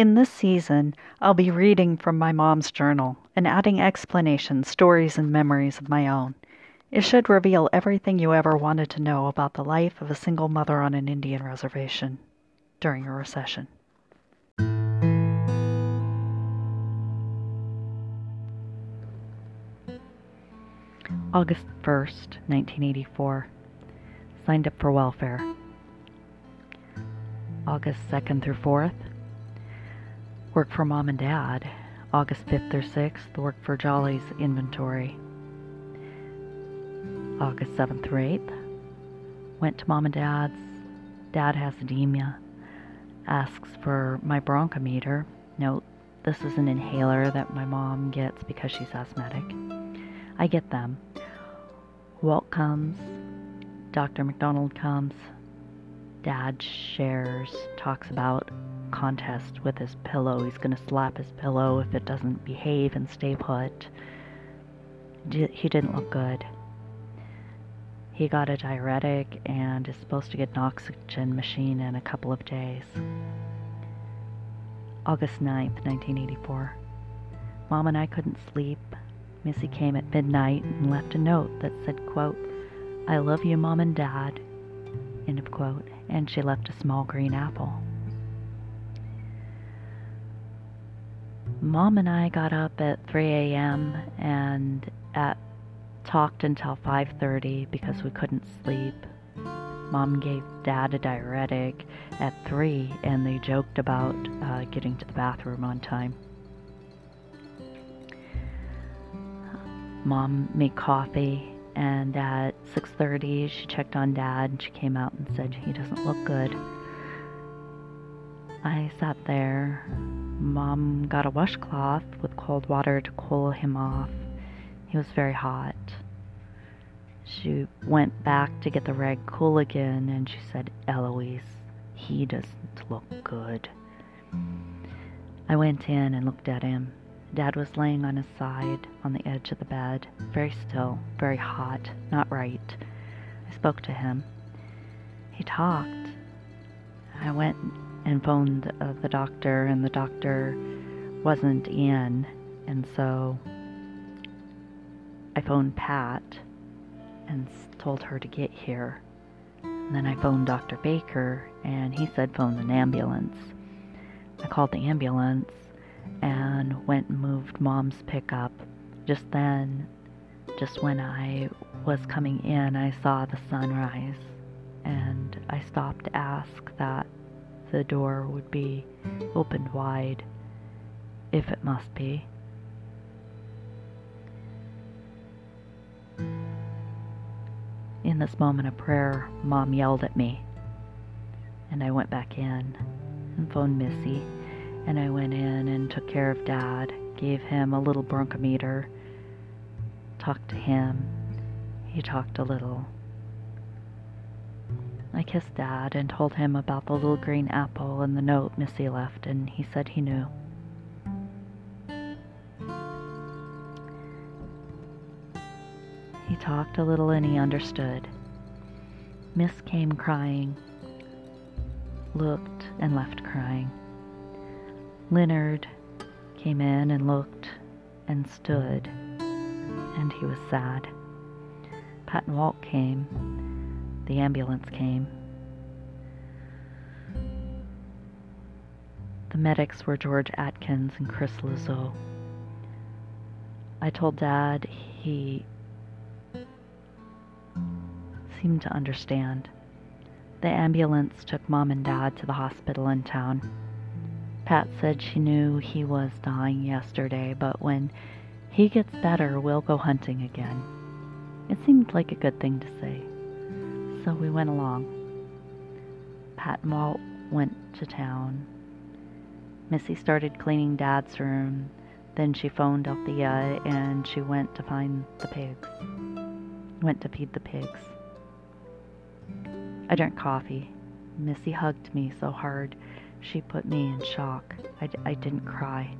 In this season, I'll be reading from my mom's journal and adding explanations, stories, and memories of my own. It should reveal everything you ever wanted to know about the life of a single mother on an Indian reservation during a recession. August 1st, 1984. Signed up for welfare. August 2nd through 4th. Work for Mom and Dad. August 5th through 6th, work for Jolly's inventory. August 7th through 8th. Went to Mom and Dad's. Dad has edema. Asks for my bronchometer. Note, this is an inhaler that my mom gets because she's asthmatic. I get them. Walt comes. Dr. McDonald comes. Dad shares, talks about contest with his pillow. He's going to slap his pillow if it doesn't behave and stay put. He didn't look good. He got a diuretic and is supposed to get an oxygen machine in a couple of days. August 9th, 1984. Mom and I couldn't sleep. Missy came at midnight and left a note that said, quote, "I love you, Mom and Dad," end of quote, and she left a small green apple. Mom and I got up at 3 a.m. and talked until 5:30 because we couldn't sleep. Mom gave Dad a diuretic at 3 and they joked about getting to the bathroom on time. Mom made coffee and at 6:30 she checked on Dad and she came out and said he doesn't look good. I sat there. Mom got a washcloth with cold water to cool him off. He was very hot. She went back to get the rag cool again and she said, "Eloise, he doesn't look good." I went in and looked at him. Dad was laying on his side on the edge of the bed, very still, very hot, not right. I spoke to him. He talked. I went and phoned the doctor, and the doctor wasn't in, and so I phoned Pat and told her to get here. And then I phoned Dr. Baker and he said phone an ambulance. I called the ambulance and went and moved Mom's pickup. Just then, just when I was coming in, I saw the sunrise and I stopped to ask that the door would be opened wide, if it must be. In this moment of prayer, Mom yelled at me, and I went back in and phoned Missy, and I went in and took care of Dad, gave him a little bronchometer, talked to him, he talked a little. I kissed Dad and told him about the little green apple and the note Missy left, and he said he knew. He talked a little and he understood. Miss came crying, looked and left crying. Leonard came in and looked and stood, and he was sad. Pat and Walt came. The ambulance came. The medics were George Atkins and Chris Luzzo. I told Dad he seemed to understand. The ambulance took Mom and Dad to the hospital in town. Pat said she knew he was dying yesterday, but when he gets better, we'll go hunting again. It seemed like a good thing to say, so we went along. Pat and Walt went to town. Missy started cleaning Dad's room, then she phoned Althea and she went to find the pigs. Went to feed the pigs. I drank coffee. Missy hugged me so hard, she put me in shock. I didn't cry.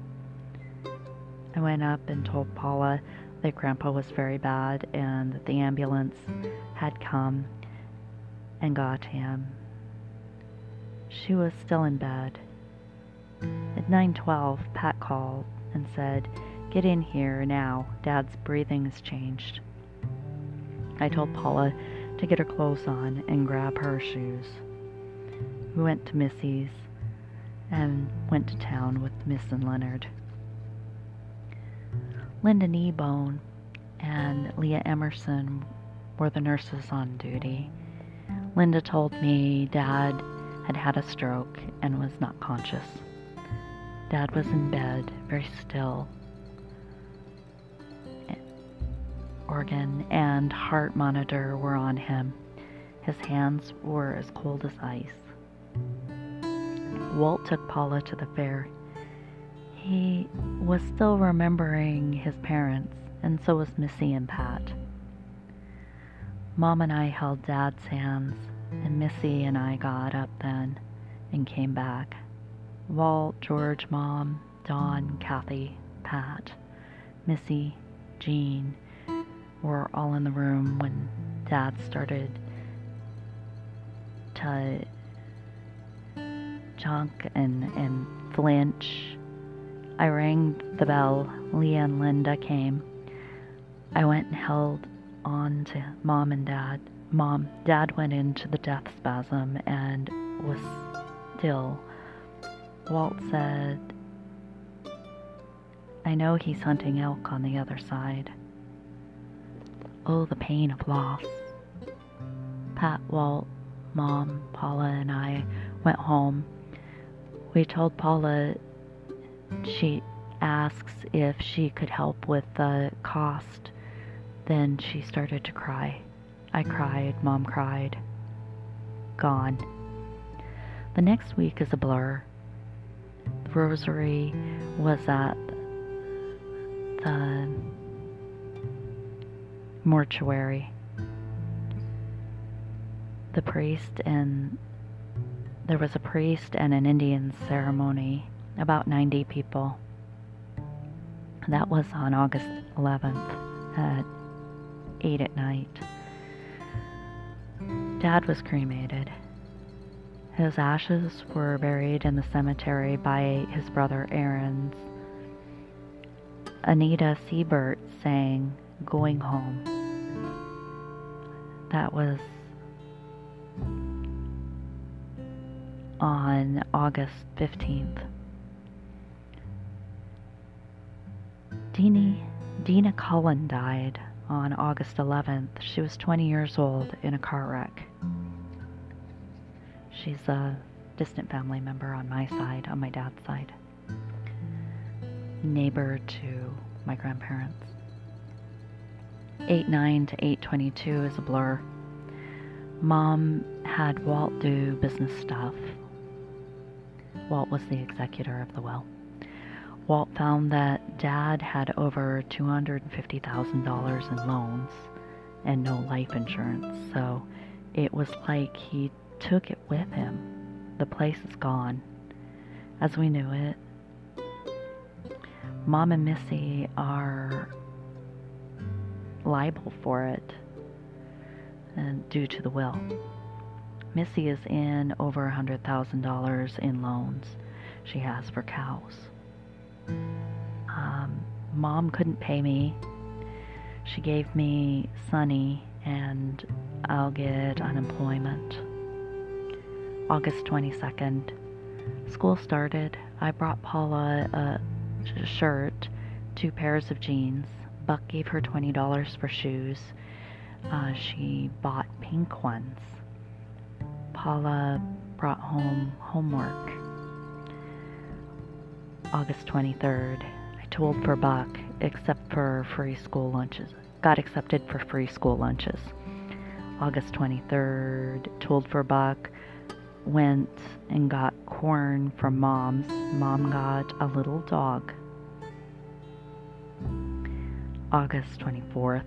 I went up and told Paula that Grandpa was very bad and that the ambulance had come and got him. She was still in bed. At 9:12, Pat called and said, "Get in here now. Dad's breathing has changed." I told Paula to get her clothes on and grab her shoes. We went to Missy's and went to town with Miss and Leonard. Linda Kneebone and Leah Emerson were the nurses on duty. Linda told me Dad had had a stroke and was not conscious. Dad was in bed, very still. Organ and heart monitor were on him. His hands were as cold as ice. Walt took Paula to the fair. He was still remembering his parents, and so was Missy and Pat. Mom and I held Dad's hands, and Missy and I got up then and came back. Walt, George, Mom, Dawn, Kathy, Pat, Missy, Jean were all in the room when Dad started to junk and flinch. I rang the bell. Leah and Linda came. I went and held on to Mom and Dad. Dad went into the death spasm and was still. Walt said, "I know he's hunting elk on the other side." Oh, the pain of loss. Pat, Walt, Mom, Paula, and I went home. We told Paula she asks if she could help with the cost. Then she started to cry. I cried, Mom cried. Gone. The next week is a blur. The rosary was at the mortuary. There was a priest and an Indian ceremony, about 90 people. That was on August 11th at 8 at night. Dad was cremated. His ashes were buried in the cemetery by his brother Aaron's. Anita Siebert sang "Going Home." That was on August 15th. Dina Cullen died on August 11th. She was 20 years old in a car wreck. She's a distant family member on my side, on my dad's side. Neighbor to my grandparents. 8-9 to 8-22 is a blur. Mom had Walt do business stuff. Walt was the executor of the will. Walt found that Dad had over $250,000 in loans and no life insurance, so it was like he took it with him. The place is gone, as we knew it. Mom and Missy are liable for it, and due to the will. Missy is in over $100,000 in loans she has for cows. Mom couldn't pay me. She gave me Sonny, and I'll get unemployment. August 22nd. School started. I brought Paula a shirt, 2 pairs of jeans. Buck gave her $20 for shoes. She bought pink ones. Paula brought home homework. August 23rd. I told for Buck, except for free school lunches. Got accepted for free school lunches. August 23rd. Told for Buck. Went and got corn from Mom's. Mom got a little dog. August 24th.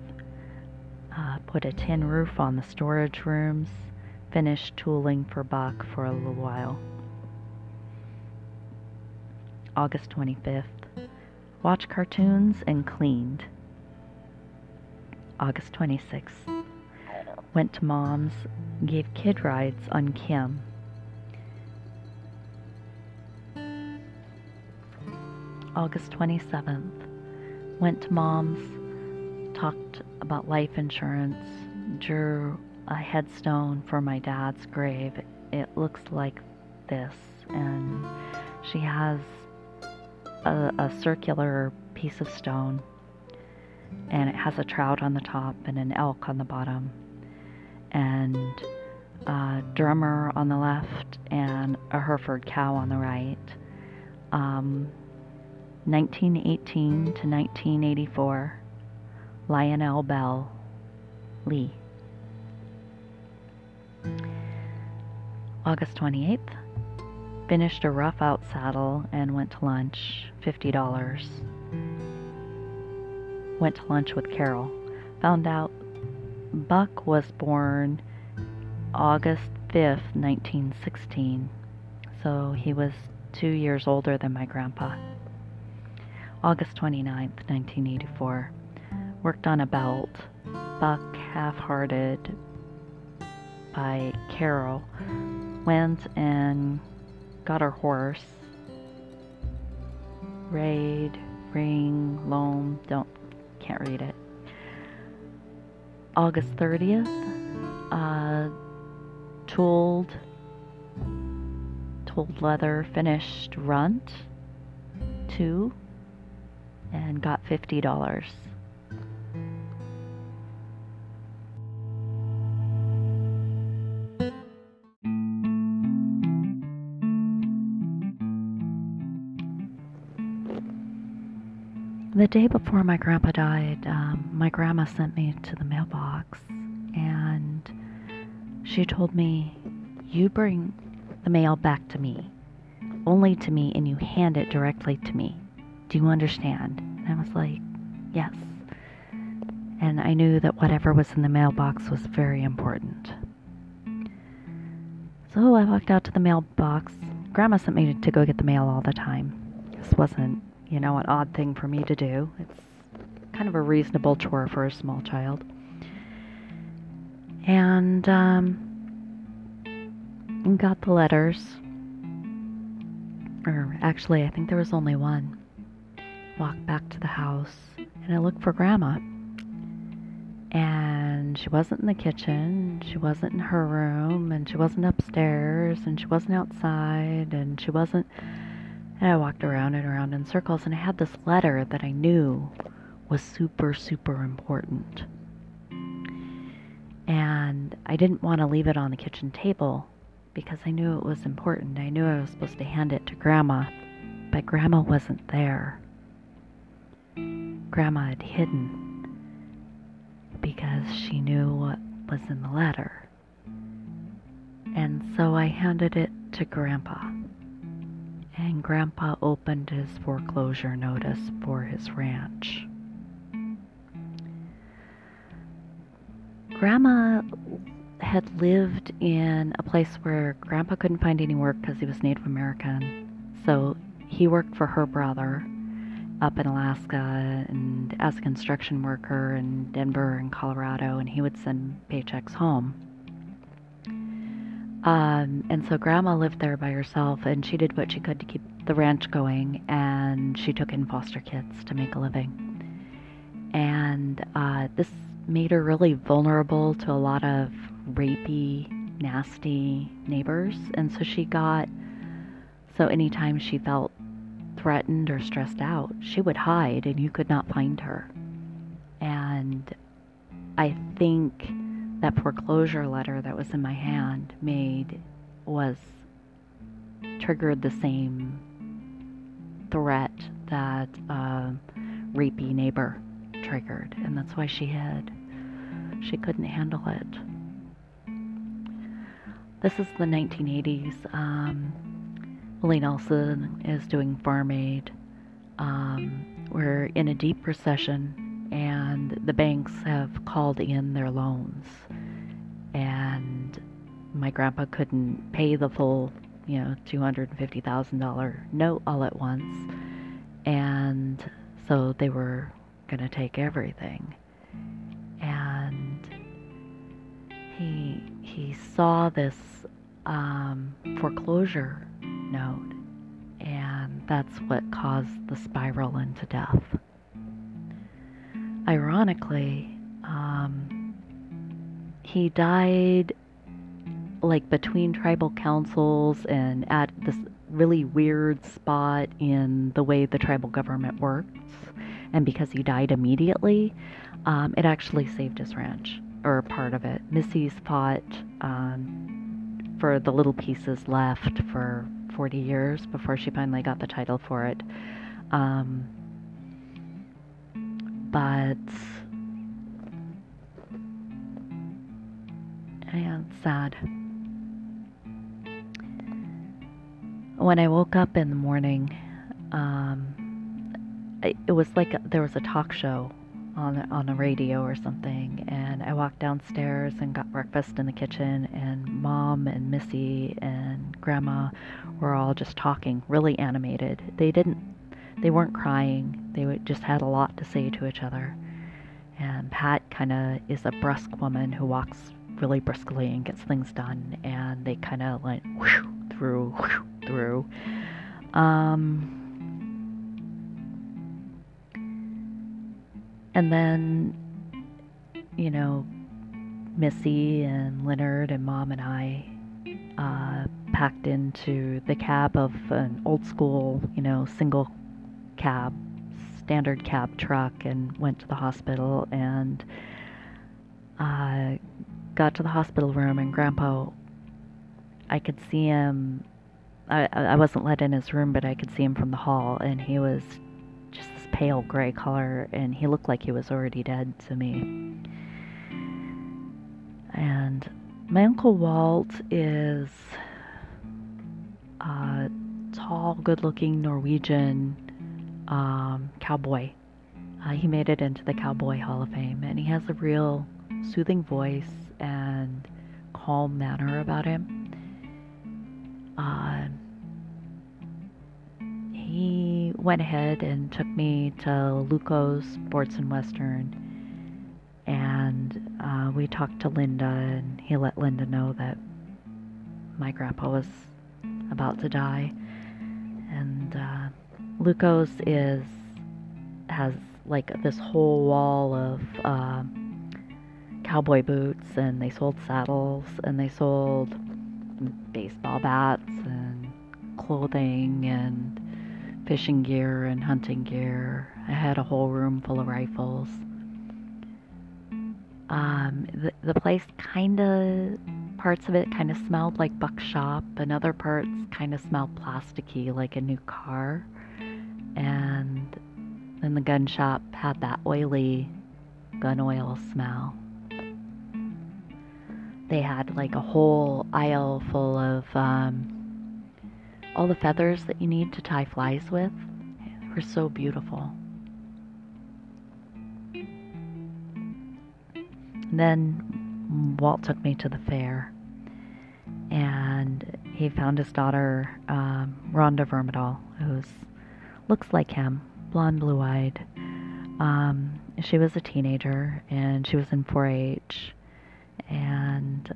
Put a tin roof on the storage rooms. Finished tooling for Buck for a little while. August 25th. Watched cartoons and cleaned. August 26th. Went to Mom's. Gave kid rides on Kim. August 27th. Went to Mom's, talked about life insurance, drew a headstone for my dad's grave. It looks like this, and she has a circular piece of stone, and it has a trout on the top and an elk on the bottom, and a drummer on the left and a Hereford cow on the right. 1918 to 1984, Lionel Bell Lee. August 28th, finished a rough out saddle and went to lunch, $50. Went to lunch with Carol. Found out Buck was born August 5th, 1916, so he was 2 years older than my grandpa. August 29th, 1984, worked on a belt. Buck half-hearted by Carol. Went and got her horse. Raid, ring, loam, can't read it. August 30th, tooled leather, finished runt 2 and got $50. The day before my grandpa died, my grandma sent me to the mailbox, and she told me, "You bring the mail back to me, only to me, and you hand it directly to me. Do you understand?" And I was like, yes. And I knew that whatever was in the mailbox was very important. So I walked out to the mailbox. Grandma sent me to go get the mail all the time. This wasn't, an odd thing for me to do. It's kind of a reasonable chore for a small child. And got the letters, or actually I think there was only one. Walked back to the house and I looked for Grandma, and she wasn't in the kitchen, she wasn't in her room, and she wasn't upstairs, and she wasn't outside, and she wasn't, and I walked around and around in circles, and I had this letter that I knew was super, super important, and I didn't want to leave it on the kitchen table because I knew it was important. I knew I was supposed to hand it to Grandma, but Grandma wasn't there. Grandma had hidden because she knew what was in the letter. And so I handed it to Grandpa. And Grandpa opened his foreclosure notice for his ranch. Grandma had lived in a place where Grandpa couldn't find any work because he was Native American. So he worked for her brother up in Alaska and as a construction worker in Denver and Colorado, and he would send paychecks home. And so Grandma lived there by herself, and she did what she could to keep the ranch going, and she took in foster kids to make a living. And this made her really vulnerable to a lot of rapey, nasty neighbors, and so anytime she felt threatened or stressed out, she would hide and you could not find her. And I think that foreclosure letter that was in my hand triggered the same threat that rapey neighbor triggered, and that's why she hid. She couldn't handle it. This is the 1980s. Elaine Nelson is doing Farm Aid. We're in a deep recession, and the banks have called in their loans. And my grandpa couldn't pay the full, $250,000 note all at once. And so they were going to take everything. And he saw this foreclosure note, and and that's what caused the spiral into death. Ironically, he died like between tribal councils and at this really weird spot in the way the tribal government works. And because he died immediately, it actually saved his ranch, or part of it. Missy's fought for the little pieces left for 40 years before she finally got the title for it. And sad. When I woke up in the morning, it was like there was a talk show on the radio or something, and I walked downstairs and got breakfast in the kitchen, and Mom and Missy and Grandma were all just talking, really animated. They weren't crying. They just had a lot to say to each other. And Pat kind of is a brusque woman who walks really briskly and gets things done, and they kind of went whoosh, through. And then, you know, Missy and Leonard and Mom and I packed into the cab of an old school, single cab, standard cab truck, and went to the hospital, and got to the hospital room, and Grandpa, I could see him. I wasn't let in his room, but I could see him from the hall, and he was just this pale gray color, and he looked like he was already dead to me. And my Uncle Walt is a tall, good-looking Norwegian cowboy. He made it into the Cowboy Hall of Fame, and he has a real soothing voice and calm manner about him. He went ahead and took me to Luko's Sports and Western, and we talked to Linda, and he let Linda know that my grandpa was about to die. And Luko's has like this whole wall of cowboy boots, and they sold saddles, and they sold baseball bats and clothing and fishing gear and hunting gear. I had a whole room full of rifles. The place parts of it kind of smelled like buckshop, and other parts kind of smelled plasticky, like a new car. And then the gun shop had that oily gun oil smell. They had like a whole aisle full of all the feathers that you need to tie flies with. They were so beautiful. And then Walt took me to the fair, and he found his daughter, Rhonda Vermidal, who looks like him, blonde, blue-eyed. She was a teenager, and she was in 4-H. And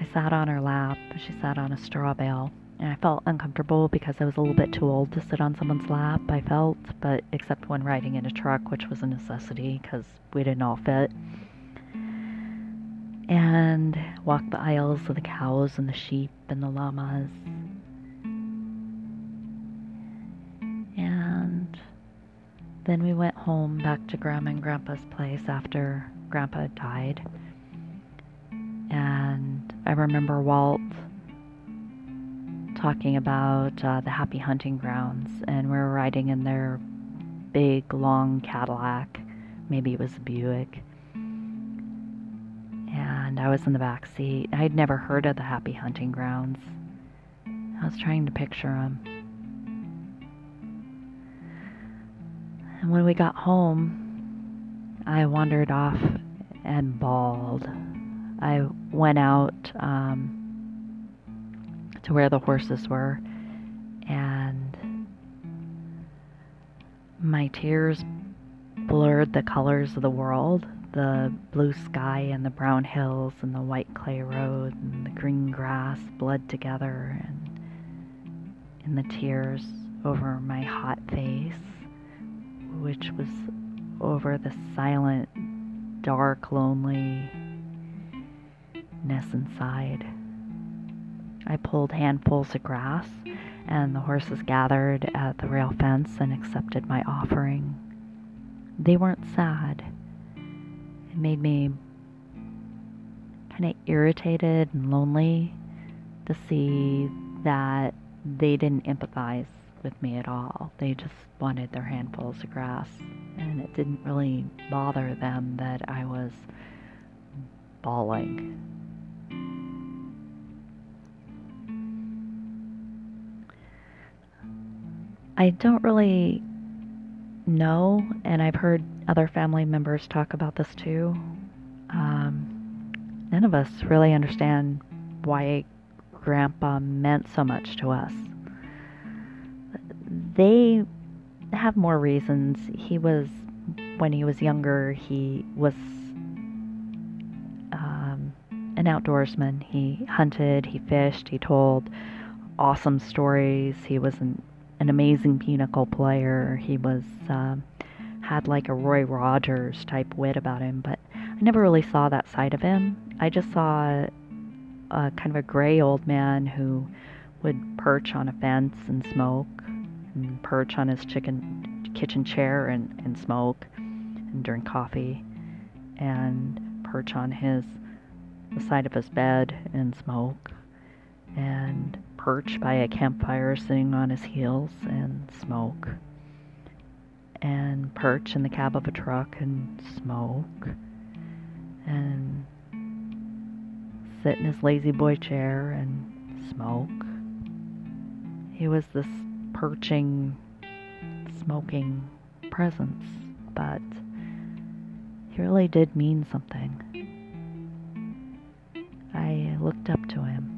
I sat on her lap. She sat on a straw bale, and I felt uncomfortable because I was a little bit too old to sit on someone's lap, I felt, but except when riding in a truck, which was a necessity because we didn't all fit. And walked the aisles of the cows and the sheep and the llamas. And then we went home back to Grandma and Grandpa's place after Grandpa had died. And I remember Walt talking about the Happy Hunting Grounds, and we were riding in their big, long Cadillac. Maybe it was a Buick. And I was in the back seat. I'd never heard of the Happy Hunting Grounds. I was trying to picture them. And when we got home, I wandered off and bawled. I went out to where the horses were, and my tears blurred the colors of the world, the blue sky and the brown hills and the white clay road and the green grass bled together, and in the tears over my hot face, which was over the silent, dark, loneliness inside. I pulled handfuls of grass, and the horses gathered at the rail fence and accepted my offering. They weren't sad. It made me kind of irritated and lonely to see that they didn't empathize with me at all. They just wanted their handfuls of grass, and it didn't really bother them that I was bawling. I don't really know, and I've heard other family members talk about this too. None of us really understand why Grandpa meant so much to us. They have more reasons. When he was younger, he was an outdoorsman. He hunted, he fished, he told awesome stories. He was an amazing pinochle player. He was had like a Roy Rogers type wit about him, but I never really saw that side of him. I just saw a kind of a gray old man who would perch on a fence and smoke, and perch on his kitchen chair and smoke and drink coffee, and perch on the side of his bed and smoke, and perch by a campfire sitting on his heels and smoke, and perch in the cab of a truck and smoke, and sit in his lazy boy chair and smoke. He was this perching, smoking presence, but he really did mean something. I looked up to him.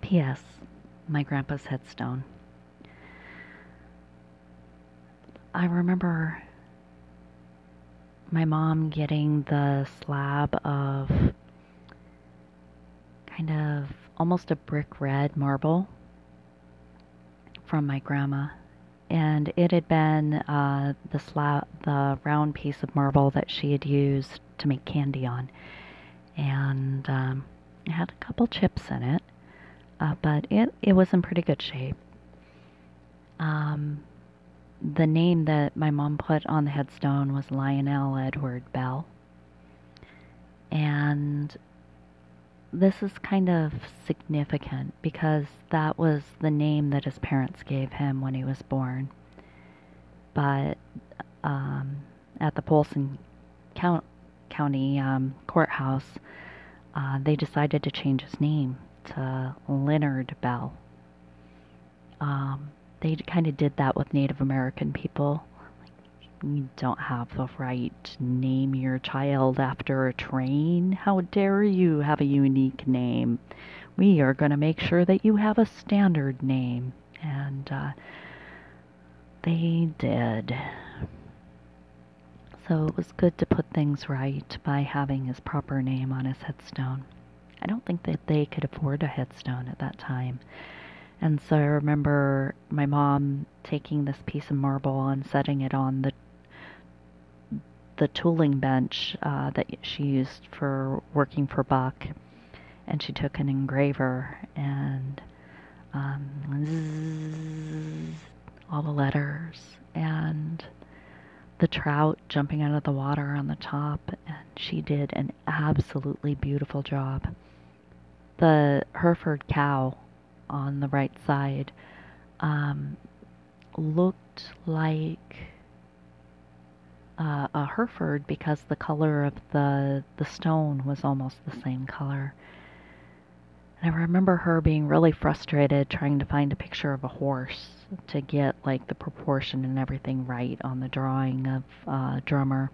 P.S. My grandpa's headstone. I remember my mom getting the slab of kind of almost a brick red marble from my grandma, and it had been the round piece of marble that she had used to make candy on, and it had a couple chips in it, but it was in pretty good shape. The name that my mom put on the headstone was Lionel Edward Bell. And this is kind of significant because that was the name that his parents gave him when he was born. But at the Polson County courthouse, they decided to change his name to Leonard Bell. They kind of did that with Native American people. Like, you don't have the right to name your child after a train. How dare you have a unique name? We are going to make sure that you have a standard name. And they did. So it was good to put things right by having his proper name on his headstone. I don't think that they could afford a headstone at that time. And so I remember my mom taking this piece of marble and setting it on the tooling bench that she used for working for Buck. And she took an engraver and all the letters and the trout jumping out of the water on the top. And she did an absolutely beautiful job. The Hereford cow on the right side looked like a Hereford because the color of the stone was almost the same color. And I remember her being really frustrated trying to find a picture of a horse to get like the proportion and everything right on the drawing of Drummer.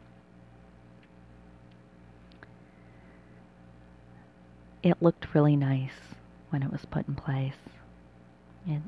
It looked really nice when it was put in place. It